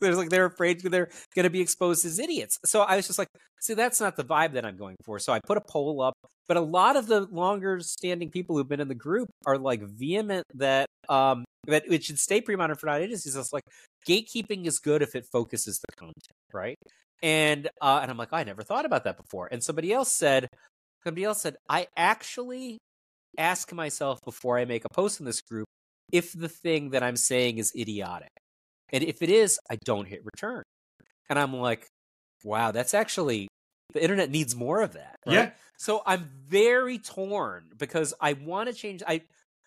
they're afraid they're going to be exposed as idiots. So I was just like, see, that's not the vibe that I'm going for. So I put a poll up, but a lot of the longer standing people who've been in the group are like vehement that it should stay pre-modern for not idiots. He's just like, gatekeeping is good if it focuses the content, right? And I'm like, oh, I never thought about that before. And somebody else said, I actually ask myself before I make a post in this group if the thing that I'm saying is idiotic. And if it is, I don't hit return. And I'm like, wow, that's actually, the internet needs more of that. Right? Yeah. So I'm very torn because I want to change.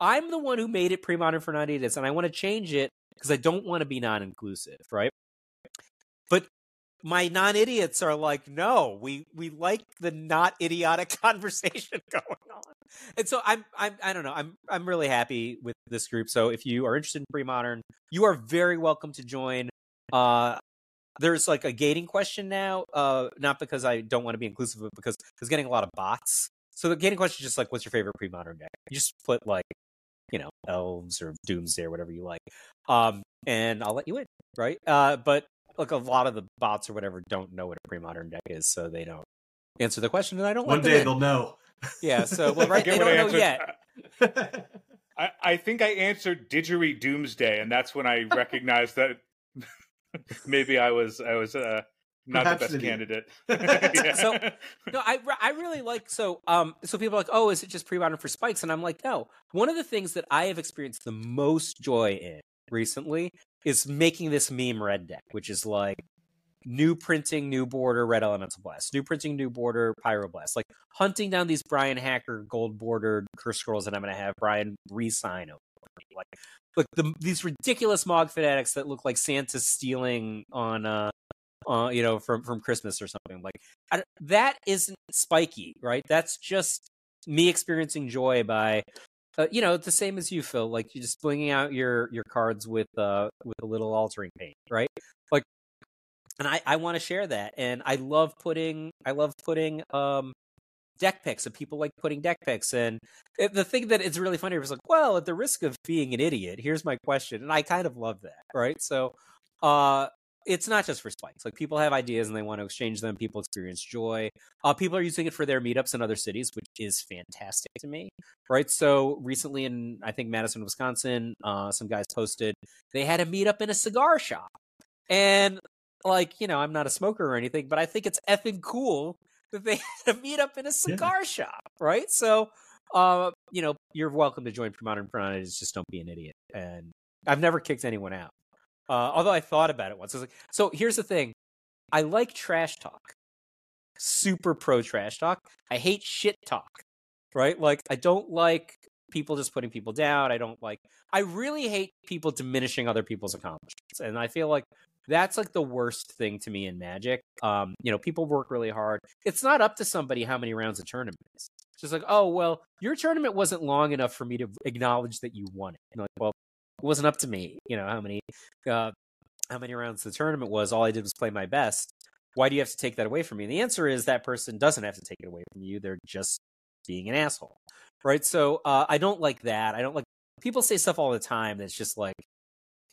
I'm the one who made it pre-modern for non-idiots, and I want to change it because I don't want to be non-inclusive, right? But my non-idiots are like, no, we like the not idiotic conversation going on. And so I don't know. I'm really happy with this group. So if you are interested in pre-modern, you are very welcome to join. There's like a gating question now, not because I don't want to be inclusive, but because it's getting a lot of bots. So the gating question is just like, what's your favorite pre-modern deck? You just put like, elves or Doomsday or whatever you like. And I'll let you in, right? But like a lot of the bots or whatever don't know what a pre-modern deck is, so they don't answer the question, and I don't want them in. One day they'll know. Yeah, so, well, right, they don't know yet. I think I answered Didgeridoo Doomsday, and that's when I recognized that maybe I was not the best candidate. Yeah. So, no, I really like, so people are like, oh, is it just pre-modern for spikes? And I'm like, no. One of the things that I have experienced the most joy in recently is making this meme red deck, which is like new printing, new border, red elemental blast, new printing, new border, pyroblast, like hunting down these Brian Hacker gold bordered curse scrolls that I'm going to have Brian re-sign over. Like these ridiculous Mog Fanatics that look like Santa stealing on, from Christmas or something. Like that isn't spiky, right? That's just me experiencing joy by, it's the same as you, Phil. Like you're just blinging out your cards with a little altering paint, right? Like, and I want to share that, and I love putting deck picks, and people like putting deck picks. And the thing that it's really funny was like, well, at the risk of being an idiot, here's my question, and I kind of love that, right? So, it's not just for spikes. Like people have ideas and they want to exchange them. People experience joy. People are using it for their meetups in other cities, which is fantastic to me, right? So recently in, I think, Madison, Wisconsin, some guys posted, they had a meetup in a cigar shop. And like, I'm not a smoker or anything, but I think it's effing cool that they had a meetup in a cigar shop, right? So, you're welcome to join pre-modern for non-idiots. Just don't be an idiot. And I've never kicked anyone out. Although I thought about it once. I was like, so here's the thing. I like trash talk. Super pro trash talk. I hate shit talk. Right? Like, I don't like people just putting people down. I really hate people diminishing other people's accomplishments. And I feel like that's like the worst thing to me in Magic. People work really hard. It's not up to somebody how many rounds a tournament is. It's just like, oh, well, your tournament wasn't long enough for me to acknowledge that you won it. And like, well, it wasn't up to me, how many rounds the tournament was. All I did was play my best. Why do you have to take that away from me? And the answer is that person doesn't have to take it away from you. They're just being an asshole, right? So I don't like that. I don't like people say stuff all the time that's just like,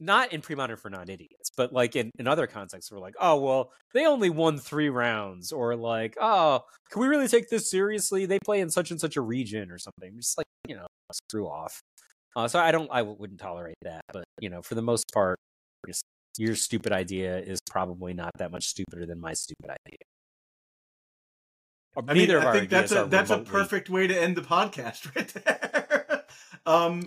not in pre-modern for non-idiots, but like in other contexts where like, oh, well, they only won 3 rounds, or like, oh, can we really take this seriously? They play in such and such a region or something. Just like, screw off. So I wouldn't tolerate that, but for the most part, your stupid idea is probably not that much stupider than my stupid idea. I think that's a perfect way to end the podcast right there.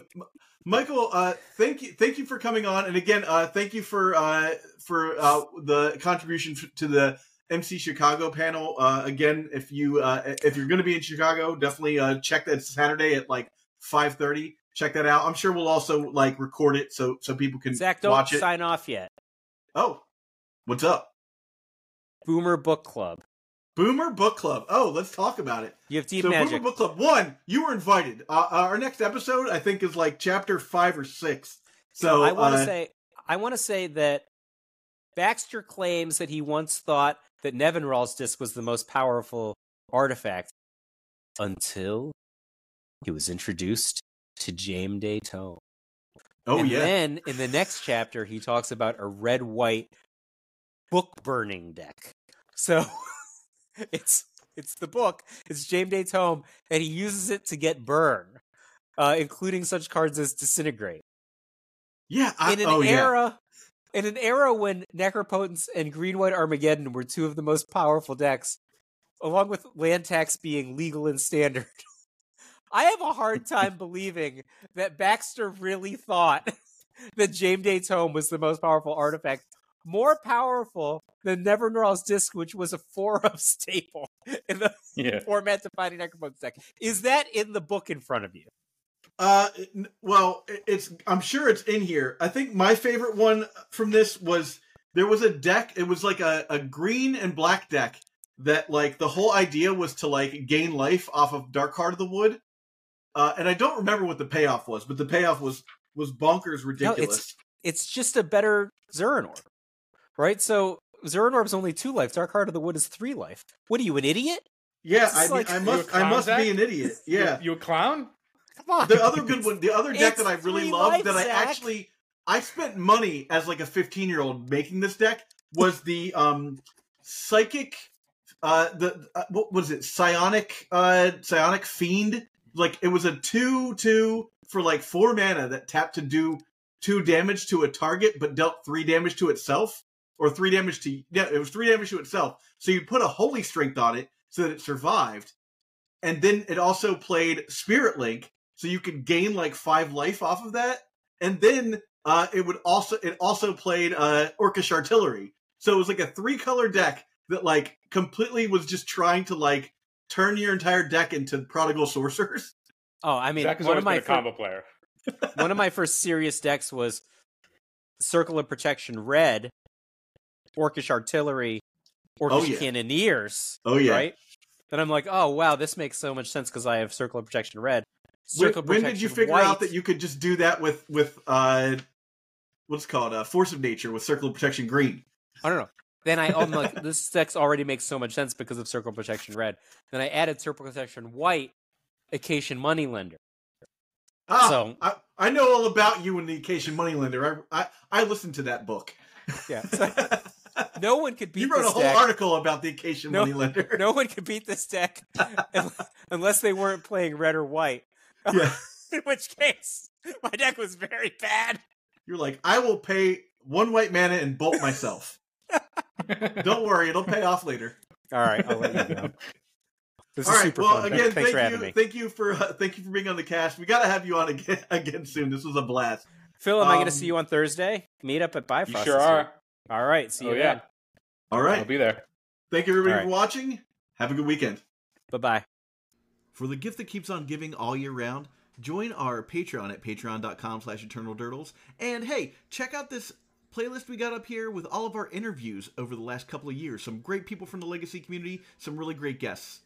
Michael, thank you for coming on, and again, thank you for the contribution to the MC Chicago panel. Again, if you're going to be in Chicago, definitely check that Saturday at like 5:30. Check that out. I'm sure we'll also like record it so people can Zach, don't watch it. Sign off yet. Oh, what's up? Boomer Book Club. Boomer Book Club. Oh, let's talk about it. You have deep magic. Boomer Book Club 1, you were invited. Our next episode, I think, is like chapter 5 or 6. So I want to say that Baxter claims that he once thought that Nevinyrral's disc was the most powerful artifact until he was introduced to James Day Tome. Oh, and yeah. Then in the next chapter, he talks about a red-white book burning deck. So it's the book. It's James Day Tome, and he uses it to get burn, including such cards as Disintegrate. Yeah, in an era when Necropotence and Green-White Armageddon were two of the most powerful decks, along with land tax being legal and standard. I have a hard time believing that Baxter really thought that James Day Tome was the most powerful artifact, more powerful than Nevinyrral's Disc, which was a 4-of staple in the format defining Necropotence deck. Is that in the book in front of you? Well, I'm sure it's in here. I think my favorite one from this was there was a deck. It was like a green and black deck that like the whole idea was to like gain life off of Dark Heart of the Wood. And I don't remember what the payoff was, but the payoff was bonkers ridiculous. No, it's just a better Zurin Orb, right? So Zurin Orb's only 2 life. Dark Heart of the Wood is 3 life. What are you, an idiot? Yeah, I mean, like, I must be an idiot. Yeah, you a clown? Come on. The other good one, the other deck that I really loved, that I spent money as like a 15-year-old making this deck was the psychic. What was it? Psionic Fiend. Like it was a 2/2 for like 4 mana that tapped to do 2 damage to a target, but dealt 3 damage to itself, or 3 damage to it was 3 damage to itself. So you put a Holy Strength on it so that it survived, and then it also played Spirit Link, so you could gain like 5 life off of that, and then it also played Orcish Artillery. So it was like a 3-color deck that like completely was just trying to like turn your entire deck into prodigal sorcerers. Oh, I mean, Jack has always been a combo player. One of my first serious decks was Circle of Protection Red, Orcish Artillery, Orcish Cannoneers. Oh yeah. Right? And I'm like, oh wow, this makes so much sense because I have Circle of Protection Red. When did you figure out that you could just do that with what's it called Force of Nature with Circle of Protection Green? I don't know. Then I'm like, this deck already makes so much sense because of Circle Protection Red. Then I added Circle Protection White, Acacian Moneylender. Ah, so I know all about you and the Acacian Moneylender. I listened to that book. Yeah, so no one could beat. You wrote this a whole article about the Acacian Moneylender. No one could beat this deck unless they weren't playing red or white. Yeah. In which case, my deck was very bad. You're like, I will pay 1 white mana and bolt myself. Don't worry, it'll pay off later. All right, I'll let you go. This is super fun. Well, again, thanks for having me. Thank you for being on the cast. We got to have you on again soon. This was a blast. Phil, am I going to see you on Thursday? Meet up at Bifrost. You sure are. All right, see you again. All right. I'll be there. Thank you, everybody, for watching. Have a good weekend. Bye-bye. For the gift that keeps on giving all year round, join our Patreon at patreon.com/eternaldirtles. And, hey, check out this playlist we got up here with all of our interviews over the last couple of years. Some great people from the Legacy community, some really great guests.